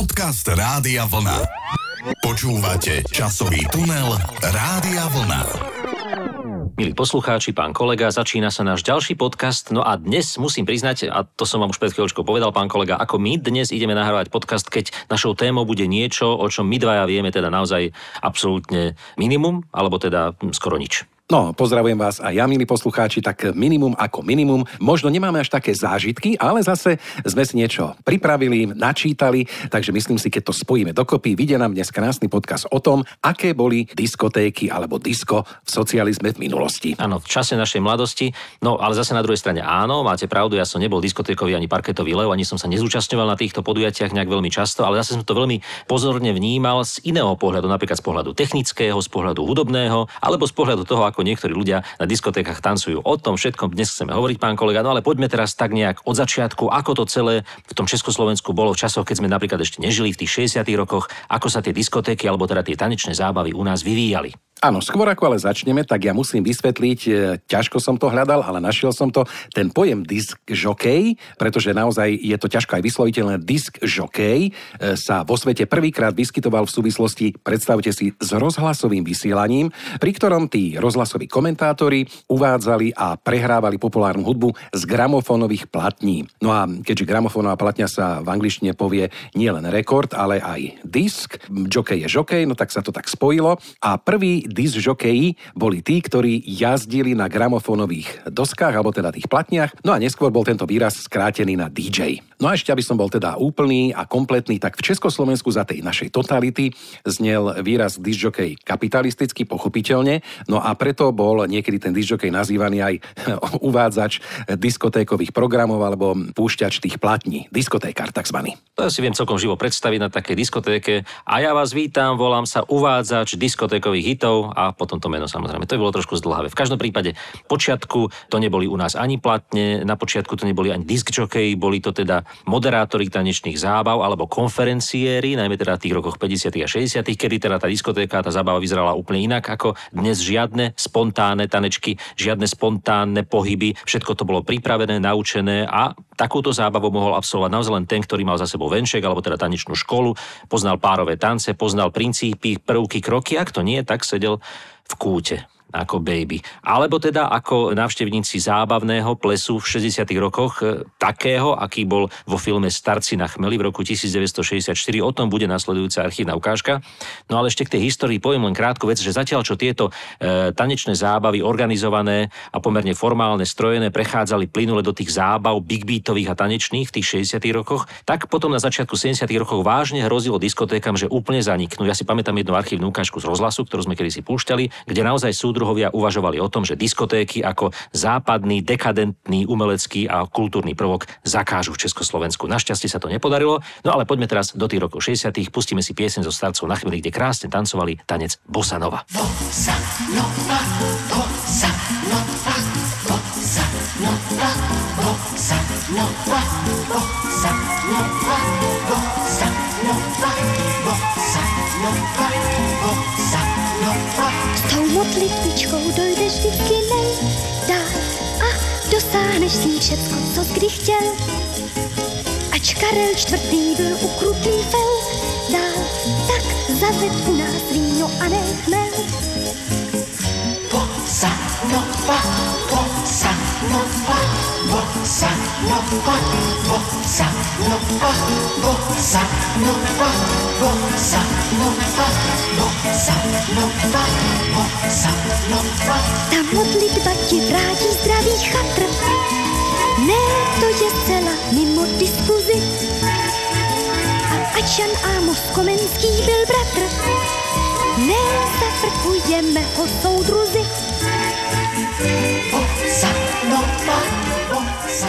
Podcast Rádia Vlna. Počúvate Časový tunel Rádia Vlna. Milí poslucháči, pán kolega, začína sa náš ďalší podcast. No a dnes musím priznať, a to som vám už pred chvíľočkou povedal, pán kolega, ako my dnes ideme nahrávať podcast, keď našou témou bude niečo, o čom my dvaja vieme teda naozaj absolútne minimum, alebo teda skoro nič. No, pozdravujem vás a ja, milí poslucháči, tak minimum ako minimum. Možno nemáme až také zážitky, ale zase sme si niečo pripravili, načítali, takže myslím si, keď to spojíme dokopy, vyjde nám dnes krásny podcast o tom, aké boli diskotéky alebo disko v socializme v minulosti. Áno, v čase našej mladosti. No, ale zase na druhej strane áno, máte pravdu, ja som nebol diskotékový ani parketový lev, ani som sa nezúčastňoval na týchto podujatiach nejak veľmi často, ale zase som to veľmi pozorne vnímal z iného pohľadu, napríklad z pohľadu technického, z pohľadu hudobného, alebo z pohľadu toho, ako niektorí ľudia na diskotékach tancujú. O tom všetkom dnes chceme hovoriť, pán kolega, no ale poďme teraz tak nejak od začiatku, ako to celé v tom Československu bolo v časoch, keď sme napríklad ešte nežili v tých 60. rokoch, ako sa tie diskotéky alebo teda tie tanečné zábavy u nás vyvíjali. Áno, skôr ako ale začneme, tak ja musím vysvetliť, ťažko som to hľadal, ale našiel som to, ten pojem disk žokej, pretože naozaj je to ťažko aj vysloviteľné, disk žokej sa vo svete prvýkrát vyskytoval v súvislosti, predstavte si, s rozhlasovým vysielaním, pri ktorom tí rozhlasoví komentátori uvádzali a prehrávali populárnu hudbu z gramofónových platní. No a keďže gramofónová platňa sa v angličtine povie nielen rekord, ale aj disk, žokej je žokej, no tak sa to tak spojilo a prvý disc žokeji boli tí, ktorí jazdili na gramofónových doskách, alebo teda tých platniach, no a neskôr bol tento výraz skrátený na DJ. No a ešte, aby som bol teda úplný a kompletný, tak v Československu za tej našej totality znel výraz disc žokej kapitalisticky, pochopiteľne, no a preto bol niekedy ten disc žokej nazývaný aj uvádzač diskotékových programov, alebo púšťač tých platní, diskotékar takzvaný. To ja si viem celkom živo predstaviť na takej diskotéke a ja vás vítam, volám sa uvádzač diskotékových hitov, a potom to meno samozrejme. To bolo trošku zdlhavé. V každom prípade, v počiatku to neboli u nás ani platne, na počiatku to neboli ani diskjockey, boli to teda moderátori tanečných zábav alebo konferenciéri, najmä teda v tých rokoch 50. a 60., kedy teda tá diskotéka, tá zábava vyzerala úplne inak ako dnes, žiadne spontánne tanečky, žiadne spontánne pohyby, všetko to bolo pripravené, naučené a takúto zábavu mohol absolvovať naozaj len ten, ktorý mal za sebou venček alebo teda tanečnú školu, poznal párové tance, poznal princípy, prvky, kroky, ak to nie, tak sedel v kúte ako baby. Alebo teda ako návštevníci zábavného plesu v 60. rokoch, takého, aký bol vo filme Starci na chmeli v roku 1964. O tom bude nasledujúca archívna ukážka. No ale ešte k tej histórii poviem len krátku vec, že zatiaľ, čo tieto tanečné zábavy organizované a pomerne formálne strojené prechádzali plynule do tých zábav big beatových a tanečných v tých 60. rokoch, tak potom na začiatku 70. rokov vážne hrozilo diskotékam, že úplne zaniknú. Ja si pamätám jednu archívnu ukážku z rozhlasu, ktorú sme kedysi púšťali, kde naozaj súdruhovia uvažovali o tom, že diskotéky ako západný, dekadentný, umelecký a kultúrny prvok zakážu v Československu. Našťastie sa to nepodarilo, no ale poďme teraz do tých rokov 60. Pustíme si pieseň zo Starcov na chmeli, kde krásne tancovali tanec Bossa nova. Bossa nova, Bossa nova, Bossa nova, Bossa nova, Bossa nova, Bossa nova, Bossa nova, Bossa nova. Modlitbičkou dojdeš vždycky nejdál a dosáhneš si všecko, co kdy chtěl. Ač Karel IV. Byl ukrutný fel dál, tak zaved u nás víno a ne chmel. Bossa nova, Bossa nova, Bossa nova, Bossa nova, Bossa nova, Bossa nova, Bossa nova, Bossa nova. Ta modlitba ti vrátí zdravý chatr. Ne, to je zcela mimo diskuzi. Ač Jan Ámos Komenský byl bratr, nezafrkujeme ho soudruzi. Bossa nova, Bossa nova, Bossa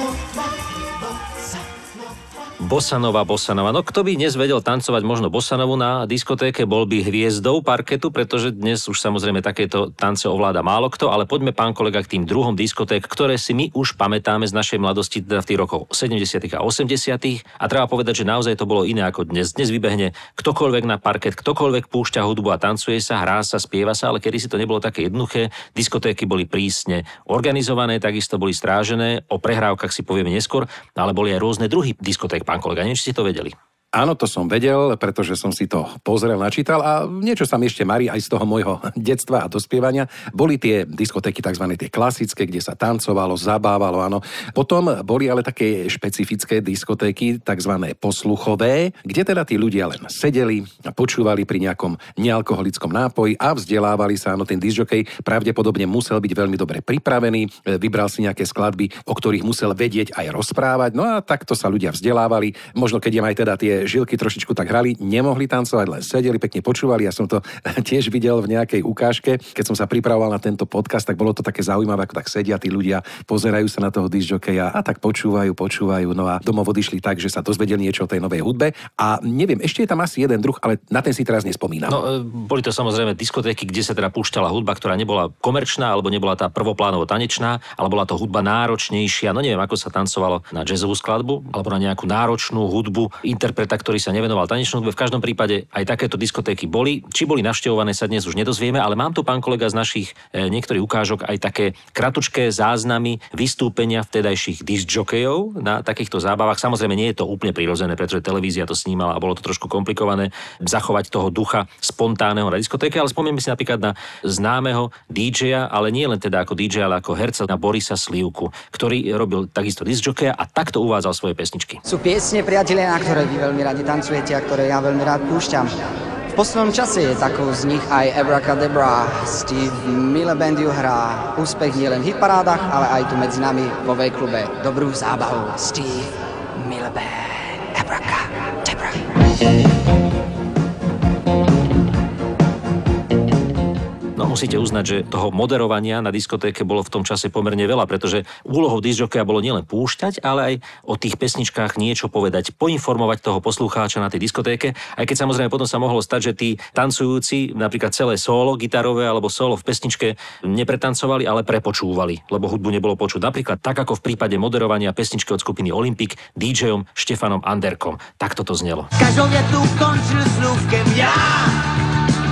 Bossa nova, Bossa nova. No kto by dnes vedel tancovať možno Bossa novu na diskotéke, bol by hviezdou parketu, pretože dnes už samozrejme takéto tance ovláda málo kto, ale poďme, pán kolega, k tým druhom diskoték, ktoré si my už pamätáme z našej mladosti, teda v tých rokoch 70. a 80. A treba povedať, že naozaj to bolo iné ako dnes. Dnes vybehne ktokoľvek na parket, ktokoľvek púšťa hudbu a tancuje sa, hrá sa, spieva sa, ale kedysi to nebolo také jednoduché. Diskotéky boli prísne organizované, takisto boli strážené, o prehrávkach si povieme neskôr, ale boli aj rôzne druhy diskoték. Pán kolega, neviem, či ste to vedeli. Áno, to som vedel, pretože som si to pozrel, načítal a niečo sa mi ešte marí aj z toho môjho detstva a dospievania. Boli tie diskotéky tzv. Tie klasické, kde sa tancovalo, zabávalo, áno. Potom boli ale také špecifické diskotéky, tzv. Posluchové, kde teda tí ľudia len sedeli a počúvali pri nejakom nealkoholickom nápoji a vzdelávali sa, áno, ten diskjokej pravdepodobne musel byť veľmi dobre pripravený, vybral si nejaké skladby, o ktorých musel vedieť aj rozprávať. No a takto sa ľudia vzdelávali. Možno keď im aj teda tie žilky trošičku tak hrali, nemohli tancovať, len sedeli, pekne počúvali. Ja som to tiež videl v nejakej ukážke, keď som sa pripravoval na tento podcast, tak bolo to také zaujímavé, ako tak sedia tí ľudia, pozerajú sa na toho diskjokeja a tak počúvajú. No a domov odišli tak, že sa dozvedeli niečo o tej novej hudbe a neviem, ešte je tam asi jeden druh, ale na ten si teraz nespomínam. No, boli to samozrejme diskotéky, kde sa teda púšťala hudba, ktorá nebola komerčná alebo nebola tá prvoplánovo tanečná, ale bola to hudba náročnejšia. No neviem, ako sa tancovalo na jazzovú skladbu alebo na nejakú náročnú hudbu, tak, ktorý sa nevenoval tanečnej hudbe. V každom prípade aj takéto diskotéky boli. Či boli navštevované, sa dnes už nedozvieme, ale mám tu, pán kolega, z našich niektorých ukážok aj také kratučké záznamy vystúpenia vtedajších diskjokejov na takýchto zábavách. Samozrejme nie je to úplne prirodzené, pretože televízia to snímala a bolo to trošku komplikované zachovať toho ducha spontánneho na diskotéke, ale spomíname si napríklad na známeho DJa, ale nie len teda ako DJ, ale ako herca, na Borisa Slivku, ktorý robil takisto diskjokeja a takto uvádzal svoje pesničky. Sú piesne, priatelia, na ktoré vy veľmi radi tancujete a ktoré ja veľmi rád púšťam. V poslednom čase je takou z nich aj Abraka Debra. Steve Miller Band ju hrá. Úspech nielen v hitparádach, ale aj tu medzi nami vo V-klube. Dobrú zábavu. Steve Miller Band. Abraka Debra. No musíte uznať, že toho moderovania na diskotéke bolo v tom čase pomerne veľa, pretože úlohou diskjokeja bolo nielen púšťať, ale aj o tých pesničkách niečo povedať, poinformovať toho poslucháča na tej diskotéke, aj keď samozrejme potom sa mohlo stať, že tí tancujúci napríklad celé solo gitarové alebo solo v pesničke nepretancovali, ale prepočúvali, lebo hudbu nebolo počuť. Napríklad tak ako v prípade moderovania pesničky od skupiny Olympic DJom Štefanom Anderkom. Takto to znelo. Každou vetu končil slúvkem ja,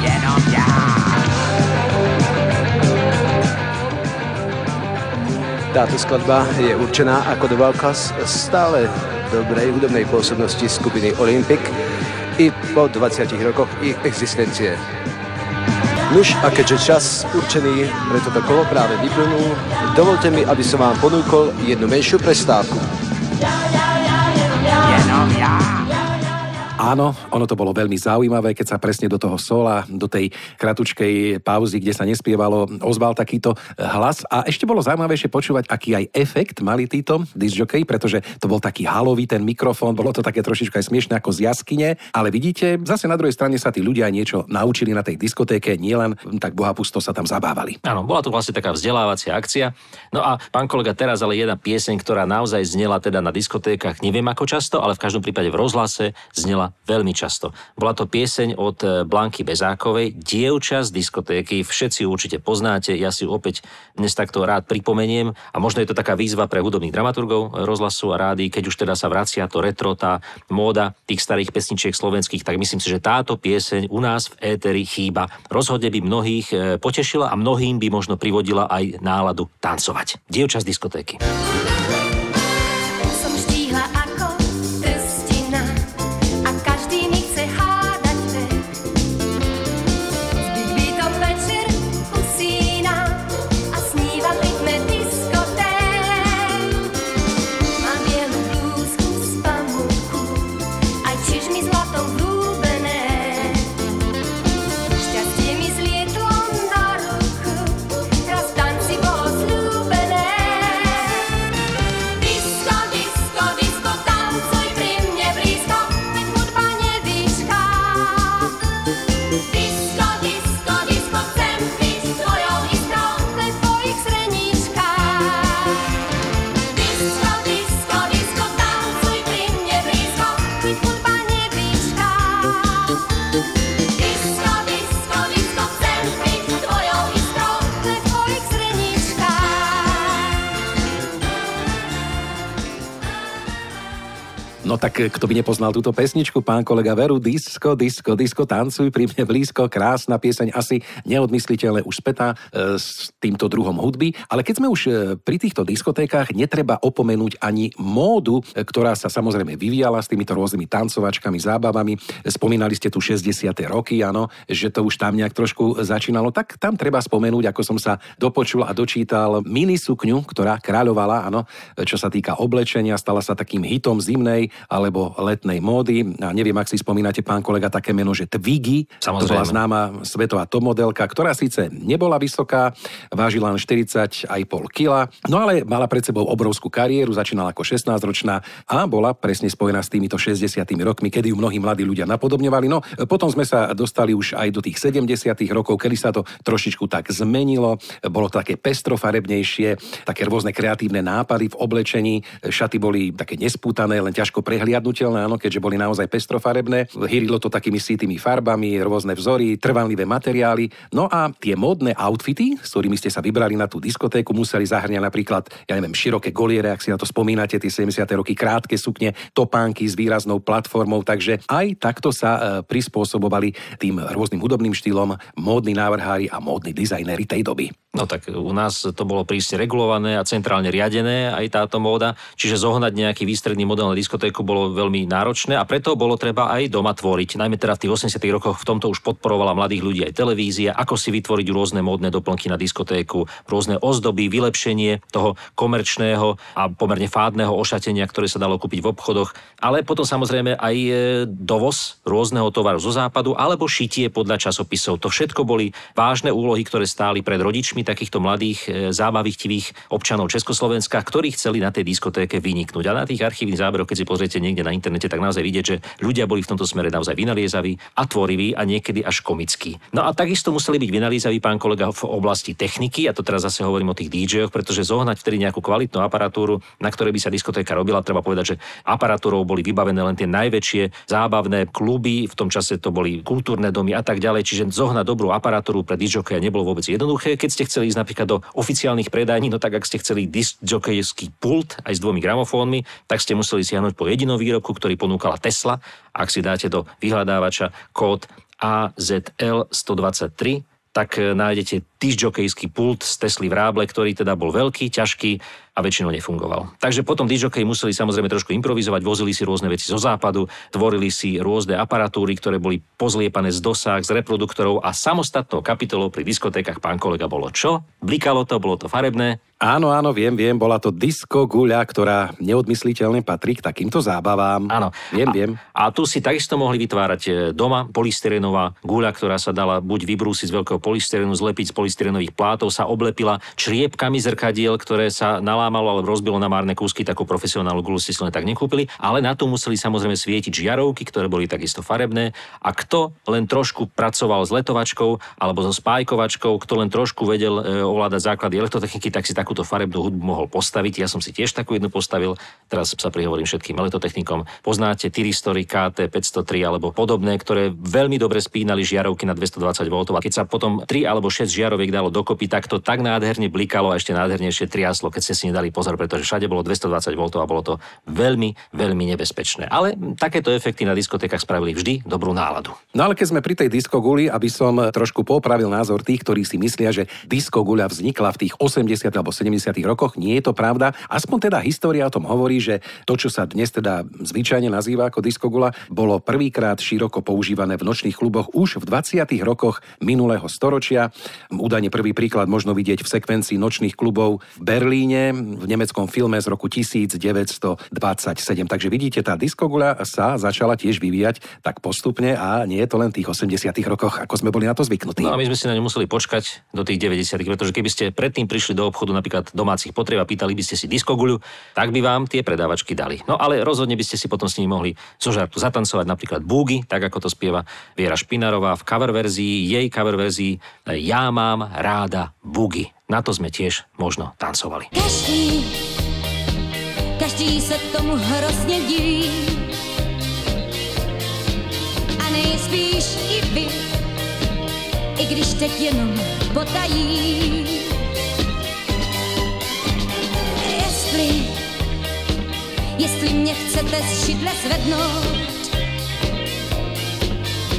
jenom ja. Táto skladba je určená ako dôkaz stále dobrej hudobnej pôsobnosti skupiny Olympic i po 20 rokoch ich existencie. Nuž a keďže čas určený pre toto kolo práve vyplynul, dovolte mi, aby som vám ponúkol jednu menšiu prestávku. Jenom ja. Áno, ono to bolo veľmi zaujímavé, keď sa presne do toho sola, do tej kratučkej pauzy, kde sa nespievalo, ozval takýto hlas. A ešte bolo zaujímavejšie počúvať, aký aj efekt mali títo diskjokeji, pretože to bol taký halový ten mikrofón, bolo to také trošičku aj smiešne ako z jaskyne, ale vidíte, zase na druhej strane sa tí ľudia niečo naučili na tej diskotéke, nielen tak bohapusto sa tam zabávali. Áno, bola to vlastne taká vzdelávacia akcia. No a pán kolega, teraz ale jedna pieseň, ktorá naozaj znela teda na diskotékach, neviem ako často, ale v každom prípade v rozhlase znela veľmi často. Bola to pieseň od Blanky Bezákovej, Dievča z diskotéky, všetci ju určite poznáte, ja si ju opäť dnes takto rád pripomeniem a možno je to taká výzva pre hudobných dramaturgov rozhlasu a rádií, keď už teda sa vracia to retro, tá móda tých starých pesničiek slovenských, tak myslím si, že táto pieseň u nás v éteri chýba. Rozhodne by mnohých potešila a mnohým by možno privodila aj náladu tancovať. Dievča z diskotéky. tak kto by nepoznal túto pesničku, pán kolega Veru, disco, tancuj pri mne blízko, krásna pieseň, asi neodmysliteľne už spätá s týmto druhom hudby, ale keď sme už pri týchto diskotékách, netreba opomenúť ani módu, ktorá sa samozrejme vyvíjala s týmito rôznymi tancovačkami, zábavami. Spomínali ste tu 60. roky, áno, že to už tam nejak trošku začínalo, tak tam treba spomenúť, ako som sa dopočul a dočítal, minisukňu, ktorá kráľovala, áno, čo sa týka oblečenia, stala sa takým hitom zimnej alebo letnej módy. A neviem, ak si spomínate, pán kolega, také meno, že Twiggy. Samozrejme. To bola známa svetová top modelka, ktorá síce nebola vysoká, vážila len 40,5 kg, no ale mala pred sebou obrovskú kariéru, začínala ako 16-ročná a bola presne spojená s týmito 60 rokmi, kedy ju mnohí mladí ľudia napodobňovali. No potom sme sa dostali už aj do tých 70 rokov, kedy sa to trošičku tak zmenilo, bolo to také pestrofarebnejšie, také rôzne kreatívne nápady v oblečení, šaty boli také nespútané, len ťažko prehliadnutelné, áno, keďže boli naozaj pestrofarebné. Hýrilo to takými sýtými farbami, rôzne vzory, trvanlivé materiály. No a tie módne outfity, s ktorými ste sa vybrali na tú diskotéku, museli zahŕňať napríklad, ja neviem, široké goliere, ak si na to spomínate, tie 70. roky, krátke sukne, topánky s výraznou platformou, takže aj takto sa prispôsobovali tým rôznym hudobným štýlom módni návrhári a módni dizajnéri tej doby. No tak u nás to bolo prísne regulované a centrálne riadené aj táto móda, čiže zohnať nejaký výstredný model na diskotéku bolo veľmi náročné a preto bolo treba aj doma tvoriť. Najmä teda v tých 80. rokoch v tomto už podporovala mladých ľudí aj televízia, ako si vytvoriť rôzne módne doplnky na diskotéku, rôzne ozdoby, vylepšenie toho komerčného a pomerne fádneho ošatenia, ktoré sa dalo kúpiť v obchodoch, ale potom samozrejme aj dovoz rôzneho tovaru zo západu alebo šitie podľa časopisov. To všetko boli vážne úlohy, ktoré stáli pred rodičmi takýchto mladých zábavivých občanov Československa, ktorí chceli na tej diskotéke vyniknúť. A na tých archívnych záberoch, keď si pozriete niekde na internete, tak naozaj vidieť, že ľudia boli v tomto smere naozaj vynaliezaví a tvoriví a niekedy až komickí. No a takisto museli byť vynaliezaví, pán kolega, v oblasti techniky, a to teraz zase hovorím o tých DJoch, pretože zohnať vtedy nejakú kvalitnú aparatúru, na ktorej by sa diskotéka robila, treba povedať, že aparatúrou boli vybavené len tie najväčšie zábavné kluby, v tom čase to boli kultúrne domy a tak ďalej, čiže zohnať dobrú aparatúru pre diskotéku nebolo vôbec jednoduché. Keď ste chceli ísť napríklad do oficiálnych predajní, no tak ak ste chceli diskjokejský pult aj s 2 gramofónmi, tak ste museli siahnuť po jedinom výrobku, ktorý ponúkala Tesla. Ak si dáte do vyhľadávača kód AZL123, tak nájdete diskjokejský pult z Tesly Vráble, ktorý teda bol veľký, ťažký a väčšinou nefungoval. Takže potom diskotéky museli samozrejme trošku improvizovať, vozili si rôzne veci zo západu, tvorili si rôzne aparatúry, ktoré boli pozliepané z dosák, z reproduktorov, a samostatnou kapitolou pri diskotékach, pán kolega, bolo čo? Blikalo to, bolo to farebné. Áno, viem, bola to diskoguľa, ktorá neodmysliteľne patrí k takýmto zábavám. Áno. Viem. A tu si takisto mohli vytvárať doma. Polystyrenová guľa, ktorá sa dala buď vybrúsiť z veľkého polystyrenu, zlepiť z polystyrenových plátov, sa oblepila čriepkami zrkadiel, ktoré sa malo alebo rozbilo na márne kúsky. Takú profesionálnu guľu si len tak nekúpili, ale na to museli samozrejme svietiť žiarovky, ktoré boli takisto farebné, a kto len trošku pracoval s letovačkou alebo so spájkovačkou, kto len trošku vedel ovládať základy elektrotechniky, tak si takúto farebnú hudbu mohol postaviť. Ja som si tiež takú jednu postavil. Teraz sa prihovorím všetkým elektrotechnikom. Poznáte Tyristory, KT503 alebo podobné, ktoré veľmi dobre spínali žiarovky na 220 V, a keď sa potom 3 alebo 6 žiaroviek dalo dokopy, tak to tak nádherne blikalo a ešte nádhernejšie triaslo, keď ste si dali pozor, pretože všade bolo 220 V a bolo to veľmi, veľmi nebezpečné. Ale takéto efekty na diskotékach spravili vždy dobrú náladu. No ale keď sme pri tej diskoguli, aby som trošku popravil názor tých, ktorí si myslia, že diskoguľa vznikla v tých 80 alebo 70 rokoch, nie je to pravda. Aspoň teda história o tom hovorí, že to, čo sa dnes teda zvyčajne nazýva ako diskoguľa, bolo prvýkrát široko používané v nočných kluboch už v 20. rokoch minulého storočia. Údajne prvý príklad možno vidieť v sekvencii nočných klubov v Berlíne, v nemeckom filme z roku 1927. Takže vidíte, tá diskoguľa sa začala tiež vyvíjať tak postupne a nie je to len v tých 80 rokoch, ako sme boli na to zvyknutí. No a my sme si na ňu museli počkať do tých 90, pretože keby ste predtým prišli do obchodu napríklad domácich potrieb a pýtali by ste si diskoguľu, tak by vám tie predávačky dali. No ale rozhodne by ste si potom s nimi mohli zo žartu zatancovať napríklad búgy, tak ako to spieva Viera Špinárová v jej cover verzii Ja mám ráda búgy. Na to sme tiež možno tancovali. Každý se tomu hrozně diví, a nejspíš i vy, i když teď jenom potají. Jestli jestli mě chcete z šidle zvednout,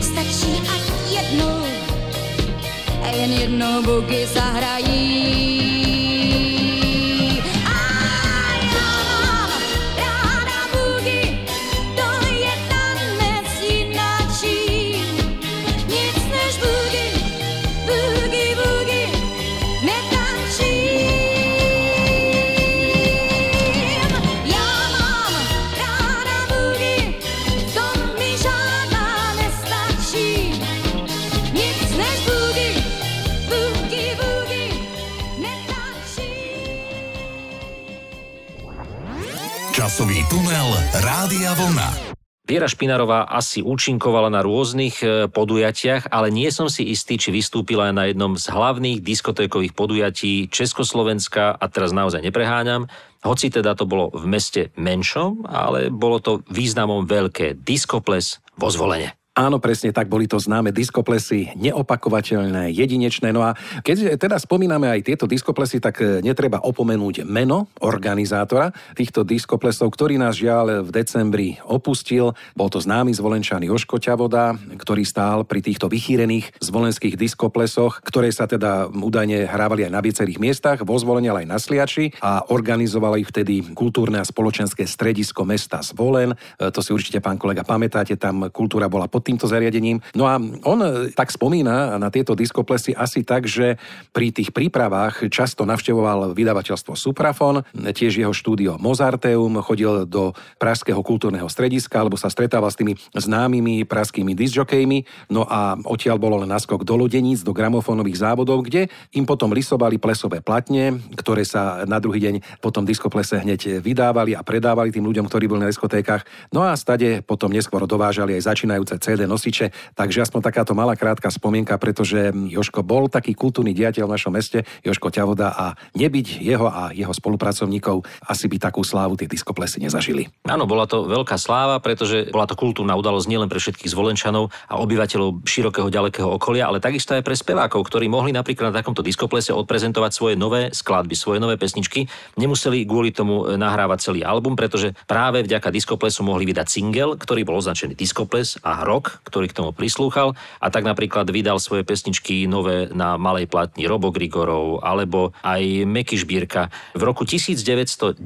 stačí ať jednou a jen jednou bugy zahrají. Časový tunel Rádia Vlna. Viera Špinárová asi účinkovala na rôznych podujatiach, ale nie som si istý, či vystúpila aj na jednom z hlavných diskotékových podujatí Československa, a teraz naozaj nepreháňam, hoci teda to bolo v meste menšom, ale bolo to významom veľké. Diskoples vo Zvolene. Áno, presne tak, boli to známe diskoplesy, neopakovateľné, jedinečné. No a keď teda spomíname aj tieto diskoplesy, tak netreba opomenúť meno organizátora týchto diskoplesov, ktorý nás žiaľ v decembri opustil. Bol to známy zvolenčan Oškoťavoda, ktorý stál pri týchto vychýrených zvolenských diskoplesoch, ktoré sa teda údajne hrávali aj na viacerých miestach, vo Zvolene, ale aj na Sliači, a organizovali vtedy kultúrne a spoločenské stredisko mesta Zvolen. To si určite, pán kolega, pamätáte, tam kultúra bola pod týmto zariadením. No a on tak spomína na tieto diskoplesy asi tak, že pri tých prípravách často navštevoval vydavateľstvo Suprafon, tiež jeho štúdio Mozarteum, chodil do pražského kultúrneho strediska, alebo sa stretával s tými známymi pražskými discjokejmi. No a odtiaľ bolo len naskok do Lodeníc, do gramofónových závodov, kde im potom lisovali plesové platne, ktoré sa na druhý deň potom diskoplese hneď vydávali a predávali tým ľuďom, ktorí boli na diskotékach. No a stade potom neskôr dovážali aj začínajúce nosiče, takže aspoň takáto malá krátka spomienka, pretože Joško bol taký kultúrny diateľ v našom meste, Oškoťavoda, a nebyť jeho a jeho spolupracovníkov, asi by takú slávu tie diskoplesy nezažili. Áno, bola to veľká sláva, pretože bola to kultúrna udalosť nielen pre všetkých zvolenčanov a obyvateľov širokého ďalekého okolia, ale takisto aj pre spevákov, ktorí mohli napríklad na takomto diskoplese odprezentovať svoje nové skladby, svoje nové pesničky. Nemuseli kvôli tomu nahrávať celý album, pretože práve vďaka diskoplesu mohli vydať single, ktorý bol označený Diskoples a Rock, ktorý k tomu prislúchal, a tak napríklad vydal svoje pesničky nové na malej platni Robo Grigorov alebo aj Mekyšbírka. V roku 1990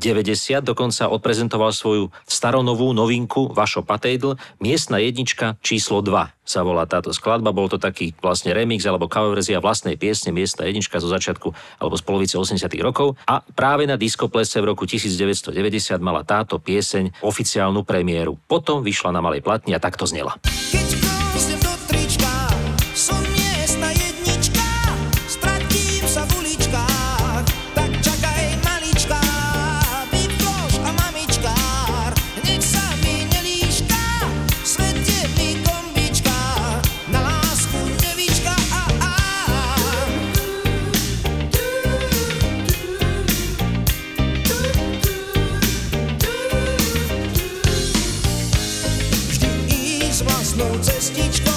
dokonca odprezentoval svoju staronovú novinku Vašo Patejdl, Miestna jednička číslo 2 sa volá táto skladba. Bol to taký vlastne remix alebo cover verzia vlastnej piesne Miestna jednička zo začiatku alebo z polovice 80. rokov, a práve na diskoplese v roku 1990 mala táto pieseň oficiálnu premiéru. Potom vyšla na malej platni a takto znela. Keď kúsnem do trička, som miestna jednička, stratím sa v uličkách, tak čakaj malička, vyploš a mamičkár, nech sa mi nelíška, svete mi kombička, na lásku nevička, a. Vždy ísť vlastnou cestičkou,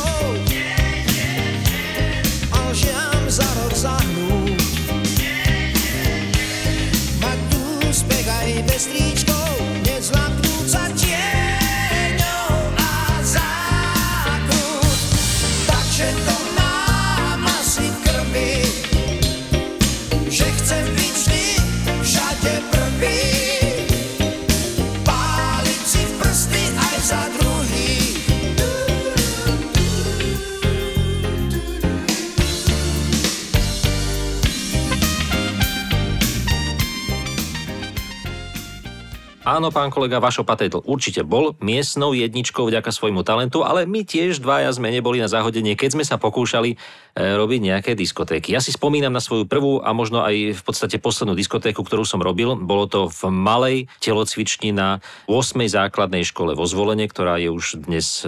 áno, pán kolega, Vašo Patejdl určite bol miestnou jedničkou vďaka svojmu talentu, ale my tiež dvaja sme neboli na zahodenie, keď sme sa pokúšali robiť nejaké diskotéky. Ja si spomínam na svoju prvú a možno aj v podstate poslednú diskotéku, ktorú som robil. Bolo to v malej telocvični na 8. základnej škole vo Zvolene, ktorá je už dnes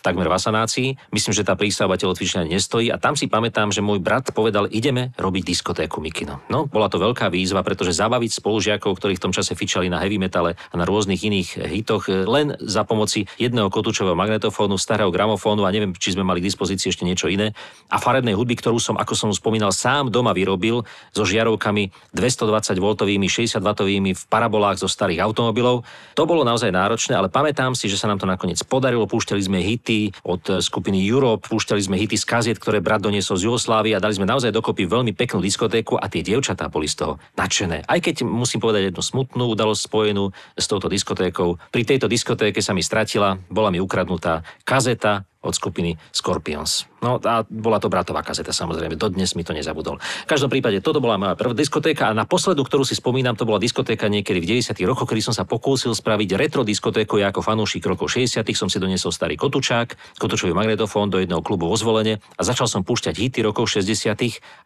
takmer v asanácii. Myslím, že tá prístavba telocvičňa nestojí, a tam si pamätám, že môj brat povedal: ideme robiť diskotéku, Mikino. No, bola to veľká výzva, pretože zabaviť spolužiakov, ktorí v tom čase fičali na heavy metale, a na rôznych iných hitoch len za pomoci jedného kotúčového magnetofónu, starého gramofónu a neviem, či sme mali k dispozícii ešte niečo iné. A farebnej hudby, ktorú som, ako som spomínal, sám doma vyrobil so žiarovkami 220V, 60W v parabolách zo starých automobilov. To bolo naozaj náročné, ale pamätám si, že sa nám to nakoniec podarilo. Púšťali sme hity od skupiny Europe, púšťali sme hity z kaziet, ktoré brat doniesol z Jugoslávie a dali sme naozaj dokopy veľmi peknú diskotéku a tie dievčatá boli z toho nadšené. Aj keď musím povedať jednu smutnú udalosť spojenú s touto diskotékou. Pri tejto diskotéke sa mi stratila, bola mi ukradnutá kazeta od skupiny Scorpions. No a bola to bratová kazeta, samozrejme, dodnes mi to nezabudol. V každom prípade, toto bola moja prvá diskotéka a na poslednú, ktorú si spomínam, to bola diskotéka niekedy v 90. rokoch, kedy som sa pokúsil spraviť retro diskotéku. Ja ako fanúšik rokov 60. som si doniesol starý kotučák, kotučový magnetofón do jedného klubu vo Zvolene a začal som púšťať hity rokov 60.,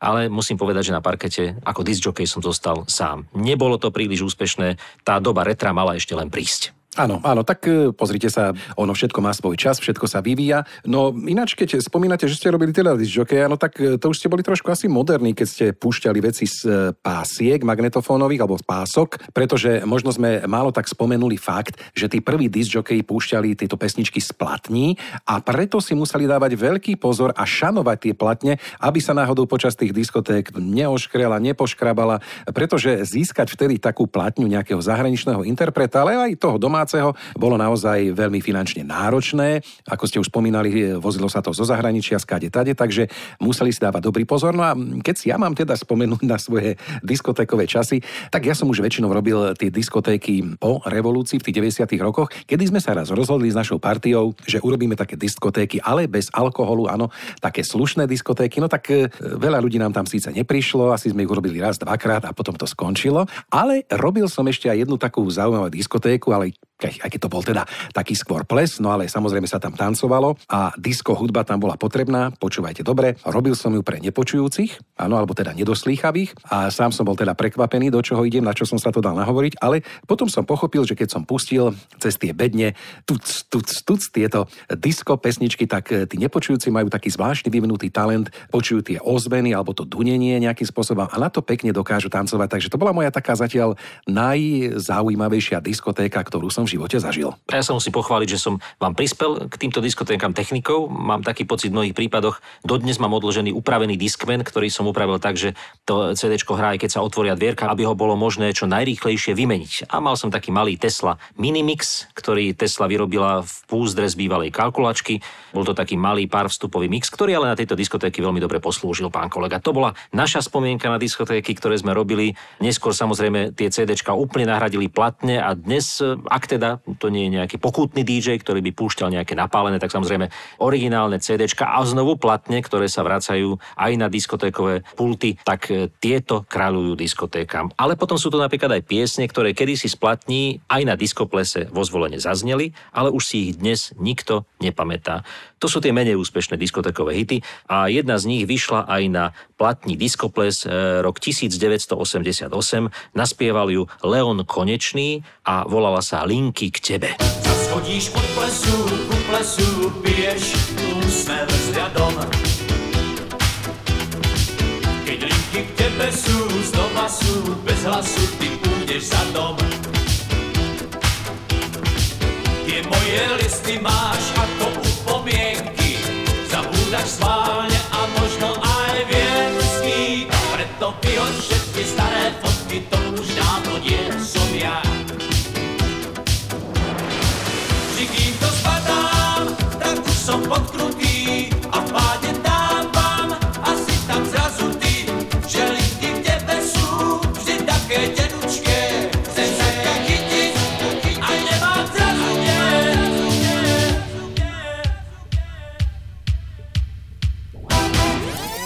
ale musím povedať, že na parkete ako disc jockey som zostal sám. Nebolo to príliš úspešné, tá doba retra mala ešte len prísť. Áno, áno, tak pozrite sa, ono všetko má svoj čas, všetko sa vyvíja. No ináč, keď spomínate, že ste robili teda disc jockey, no tak to už ste boli trošku asi moderní, keď ste púšťali veci z pásiek magnetofónových alebo z pások, pretože možno sme málo tak spomenuli fakt, že tí prví disc jockey púšťali tieto pesničky z platní a preto si museli dávať veľký pozor a šanovať tie platne, aby sa náhodou počas tých diskoték neoškrela, nepoškrabala, pretože získať vtedy takú platňu nejakého zahraničného interpreta, ale aj toho doma bolo naozaj veľmi finančne náročné. Ako ste už spomínali, vozilo sa to zo zahraničia, skade tade, takže museli si dávať dobrý pozor. No a keď si ja mám teda spomenúť na svoje diskotékové časy, tak ja som už väčšinou robil tie diskotéky po revolúcii v tých 90. rokoch, kedy sme sa raz rozhodli s našou partiou, že urobíme také diskotéky, ale bez alkoholu, áno, také slušné diskotéky. No tak veľa ľudí nám tam síce neprišlo, asi sme ich urobili raz, dvakrát a potom to skončilo, ale robil som ešte aj jednu takú zaujímavú diskotéku, ale aj keď to bol teda taký skôr ples, no ale samozrejme sa tam tancovalo a disco hudba tam bola potrebná, počúvajte dobre, robil som ju pre nepočujúcich, áno, alebo teda nedoslýchavých a sám som bol teda prekvapený, do čoho idem, na čo som sa to dal nahovoriť, ale potom som pochopil, že keď som pustil cez tie bedne tuc, tieto disco pesničky, tak tí nepočujúci majú taký zvláštny vyvinutý talent, počujú tie ozveny alebo to dunenie nejakým spôsobom a na to pekne dokážu tancovať, takže to bola moja taká zatiaľ najzaujímavejšia diskotéka, ktorú som v živote zažil. Ja sa musím pochváliť, že som vám prispel k týmto diskoténkam technikou. Mám taký pocit v mnohých prípadoch. Dodnes mám odložený upravený Discman, ktorý som upravil tak, že to CDčko hrá, keď sa otvoria dvierka, aby ho bolo možné čo najrýchlejšie vymeniť. A mal som taký malý Tesla Minimix, ktorý Tesla vyrobila v púzdre z bývalej kalkulačky. Bol to taký malý pár vstupový mix, ktorý ale na tejto diskotéky veľmi dobre poslúžil, pán kolega. To bola naša spomienka na diskotéky, ktoré sme robili. Neskôr samozrejme tie CDčka úplne nahradili platne a dnes teda, to nie je nejaký pokutný DJ, ktorý by púšťal nejaké napálené, tak samozrejme originálne CDčka a znovu platne, ktoré sa vracajú aj na diskotékové pulty, tak tieto kráľujú diskotékam. Ale potom sú to napríklad aj piesne, ktoré kedysi z platní aj na diskoplese vo Zvolene zazneli, ale už si ich dnes nikto nepamätá. To sú tie menej úspešné diskotékové hity a jedna z nich vyšla aj na platní Diskoples rok 1988. Naspieval ju Leon Konečný a volala sa Linky k tebe. Co schodíš ku plesu, piješ úsmev s ľadom. Keď linky k tebe sú, znova sú, bez hlasu, ty pôjdeš za dom. Tie moje listy máš ako upomienky, zabúdaš schválne a možno aj viensky. Preto vyhoď všetky staré fotky, to už dávno nie som ja. Kým to spadám, tak už som potknutý a v páde dávam a si tam zrazu ty, že linky v tebe sú vždy také tenučké. Chcem sa ťa chytiť a nemám zrazu nie.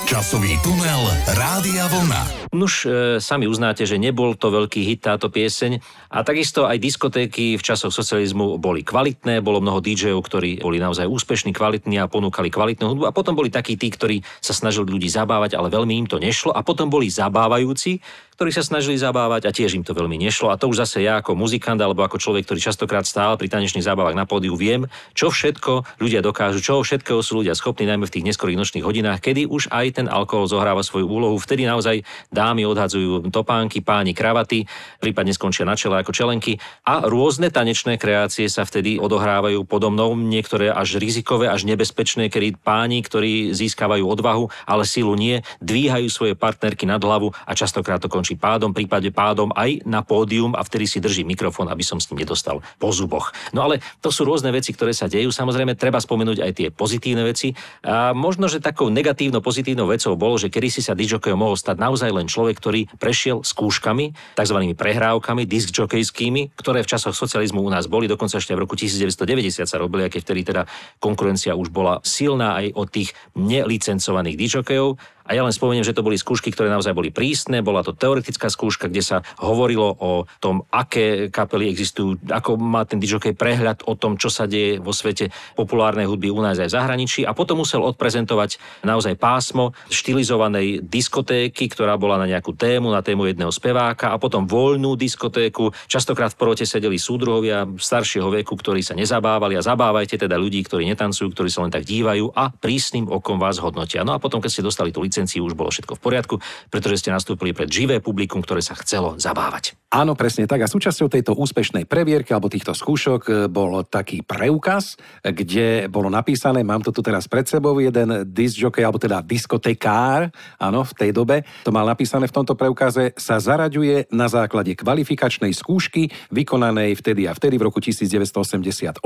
Časový tunel Rádia Vlna. Nuž, sami uznáte, že nebol to veľký hit táto pieseň a takisto aj diskotéky v časoch socializmu boli kvalitné, bolo mnoho DJov, ktorí boli naozaj úspešní, kvalitní a ponúkali kvalitnú hudbu a potom boli takí tí, ktorí sa snažili ľudí zabávať, ale veľmi im to nešlo a potom boli zabávajúci, ktorí sa snažili zabávať a tiež im to veľmi nešlo a to už zase ja ako muzikant alebo ako človek, ktorý častokrát stál pri tanečných zábavách na pódiu, viem, čo všetko ľudia dokážu, čo všetkého sú ľudia schopní najmä v tých neskorých nočných hodinách, kedy už aj ten alkohol zohráva svoju úlohu, vtedy naozaj Dámy odhadzujú topánky, páni kravaty, prípadne skončia na čele ako čelenky a rôzne tanečné kreácie sa vtedy odohrávajú podo mnou, niektoré až rizikové, až nebezpečné, kedy páni, ktorí získavajú odvahu, ale silu nie, dvíhajú svoje partnerky nad hlavu a častokrát to končí pádom, prípadne pádom aj na pódium a vtedy si drží mikrofón, aby som s ním nedostal po zuboch. No ale to sú rôzne veci, ktoré sa dejú. Samozrejme, treba spomenúť aj tie pozitívne veci. A možno, že takou negatívno-pozitívnou vecou bolo, že kedysi sa diskjokejom mohol stať naozaj len človek, ktorý prešiel skúškami, takzvanými prehrávkami diskjokejskými, ktoré v časoch socializmu u nás boli, dokonca ešte v roku 1990 sa robili, keď vtedy teda konkurencia už bola silná aj od tých nelicencovaných diskjokejov. A ja len spomeniem, že to boli skúšky, ktoré naozaj boli prísne. Bola to teoretická skúška, kde sa hovorilo o tom, aké kapely existujú, ako má ten DJ prehľad o tom, čo sa deje vo svete populárnej hudby u nás aj v zahraničí. A potom musel odprezentovať naozaj pásmo štilizovanej diskotéky, ktorá bola na nejakú tému, na tému jedného speváka a potom voľnú diskotéku. Častokrát v porote sedeli súdruhovia staršieho veku, ktorí sa nezabávali a zabávajte teda ľudí, ktorí netancujú, ktorí sa len tak dívajú a prísnym okom vás hodnotia. No a potom, keď ste dostali tú už bolo všetko v poriadku, pretože ste nastúpili pred živé publikum, ktoré sa chcelo zabávať. Áno, presne tak. A súčasťou tejto úspešnej previerky alebo týchto skúšok bol taký preukaz, kde bolo napísané, mám to tu teraz pred sebou, jeden discjockey, alebo teda diskotekár, áno, v tej dobe, to mal napísané v tomto preukaze, sa zaraďuje na základe kvalifikačnej skúšky, vykonanej vtedy a vtedy v roku 1988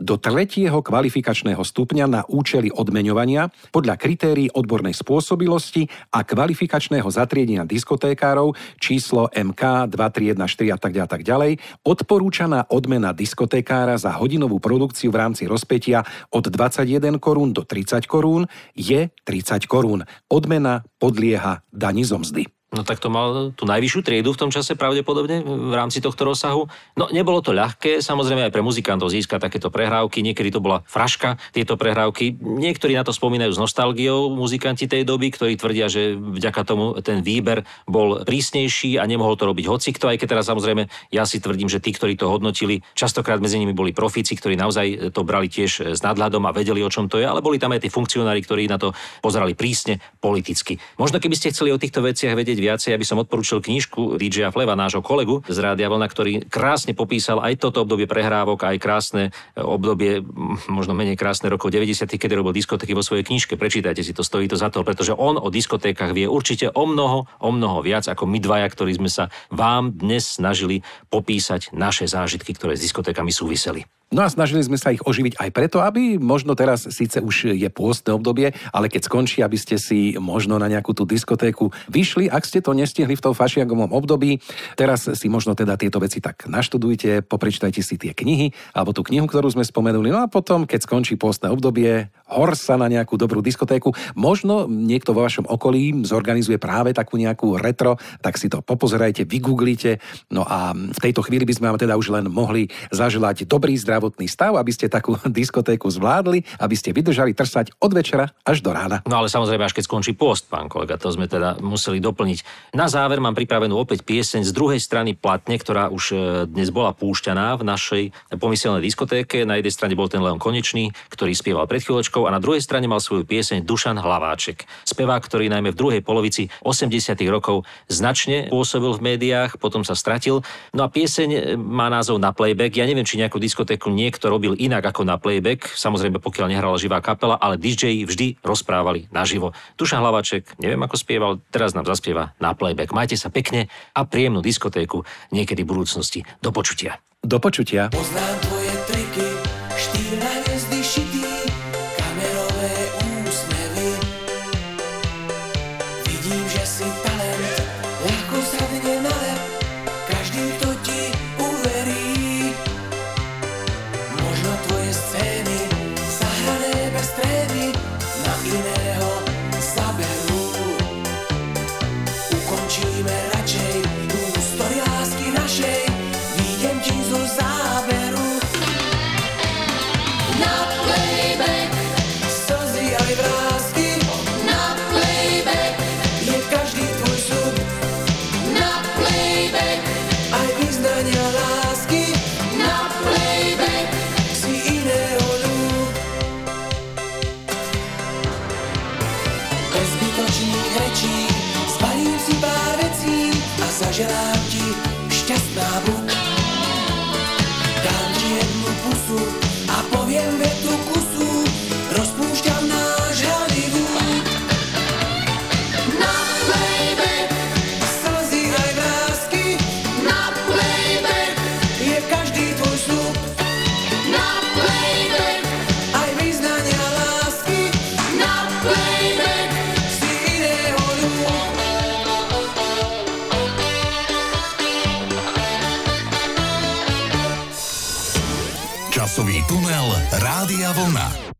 do 3. kvalifikačného stupňa na účely odmeňovania podľa kritérií odbornej spôsoby a kvalifikačného zatriedenia diskotékárov číslo MK 2314 a tak ďalej, odporúčaná odmena diskotékára za hodinovú produkciu v rámci rozpätia od 21 korún do 30 korún je 30 korún. Odmena podlieha dani zo mzdy. No tak to mal tú najvyššiu triedu v tom čase pravdepodobne v rámci tohto rozsahu. No nebolo to ľahké, samozrejme aj pre muzikantov získať takéto prehrávky, niekedy to bola fraška, tieto prehrávky. Niektorí na to spomínajú s nostalgiou, muzikanti tej doby, ktorí tvrdia, že vďaka tomu ten výber bol prísnejší a nemohol to robiť hocikto, aj keď teraz samozrejme ja si tvrdím, že tí, ktorí to hodnotili, častokrát medzi nimi boli profíci, ktorí naozaj to brali tiež s nadhľadom a vedeli, o čom to je, ale boli tam aj tí funkcionári, ktorí na to pozerali prísne politicky. Možno keby ste chceli o týchto veciach vedieť viacej, aby som odporúčil knižku DJ Fleva, nášho kolegu z Rádia Vlna, ktorý krásne popísal aj toto obdobie prehrávok, aj krásne obdobie, možno menej krásne rokov 90., kedy robil diskotéky vo svojej knižke. Prečítajte si to, stojí to za to, pretože on o diskotékach vie určite o mnoho viac ako my dvaja, ktorí sme sa vám dnes snažili popísať naše zážitky, ktoré s diskotékami súviseli. No a snažili sme sa ich oživiť aj preto, aby možno teraz síce už je pôstne obdobie, ale keď skončí, aby ste si možno na nejakú tú diskotéku vyšli, ak ste to nestihli v tom fašiagovom období. Teraz si možno teda tieto veci tak naštudujte, poprečtajte si tie knihy alebo tú knihu, ktorú sme spomenuli. No a potom, keď skončí pôstne obdobie, hor sa na nejakú dobrú diskotéku. Možno niekto vo vašom okolí zorganizuje práve takú nejakú retro, tak si to popozerajte, vygooglite. No a v tejto chvíli by sme vám teda už len mohli zaželať dobrý zdravotný stav, aby ste takú diskotéku zvládli, aby ste vydržali trsať od večera až do rána. No ale samozrejme, až keď skončí pôst, pán kolega, to sme teda museli doplniť. Na záver mám pripravenú opäť pieseň z druhej strany platne, ktorá už dnes bola púšťaná v našej pomyselnej diskotéke. Na jednej strane bol ten Leon Konečný, ktorý spieval pred chvíľočkou, a na druhej strane mal svoju pieseň Dušan Hlaváček. Spevák, ktorý najmä v druhej polovici 80. rokov značne pôsobil v médiách, potom sa stratil. No a pieseň má názov Na playback. Ja neviem, či nejakú diskotéku niekto robil inak ako na playback, samozrejme pokiaľ nehrala živá kapela, ale DJ vždy rozprávali naživo. Dušan Hlaváček, neviem ako spieval, teraz nám zaspieva Na playback. Majte sa pekne a príjemnú diskotéku niekedy v budúcnosti. Do počutia. Do počutia. Poznám tvoje triky, 4 hviezdy šitý, kamerové úsmevy. Vidím, že si talent, ľahko sadne na lep, každý to ti uverí. Možno tvoje scény, zahrané bez trémy, na iného zaberú. Ukončíme radšej ústory lásky našej, výjdem ti zo záberu. Na playback, slzy aj vrásky, na playback, je každý tvoj súd. Na playback, aj vyznania lásky, na playback, si iného ľud. Bez bytočných rečí, spalím si pár Rádia Vlna.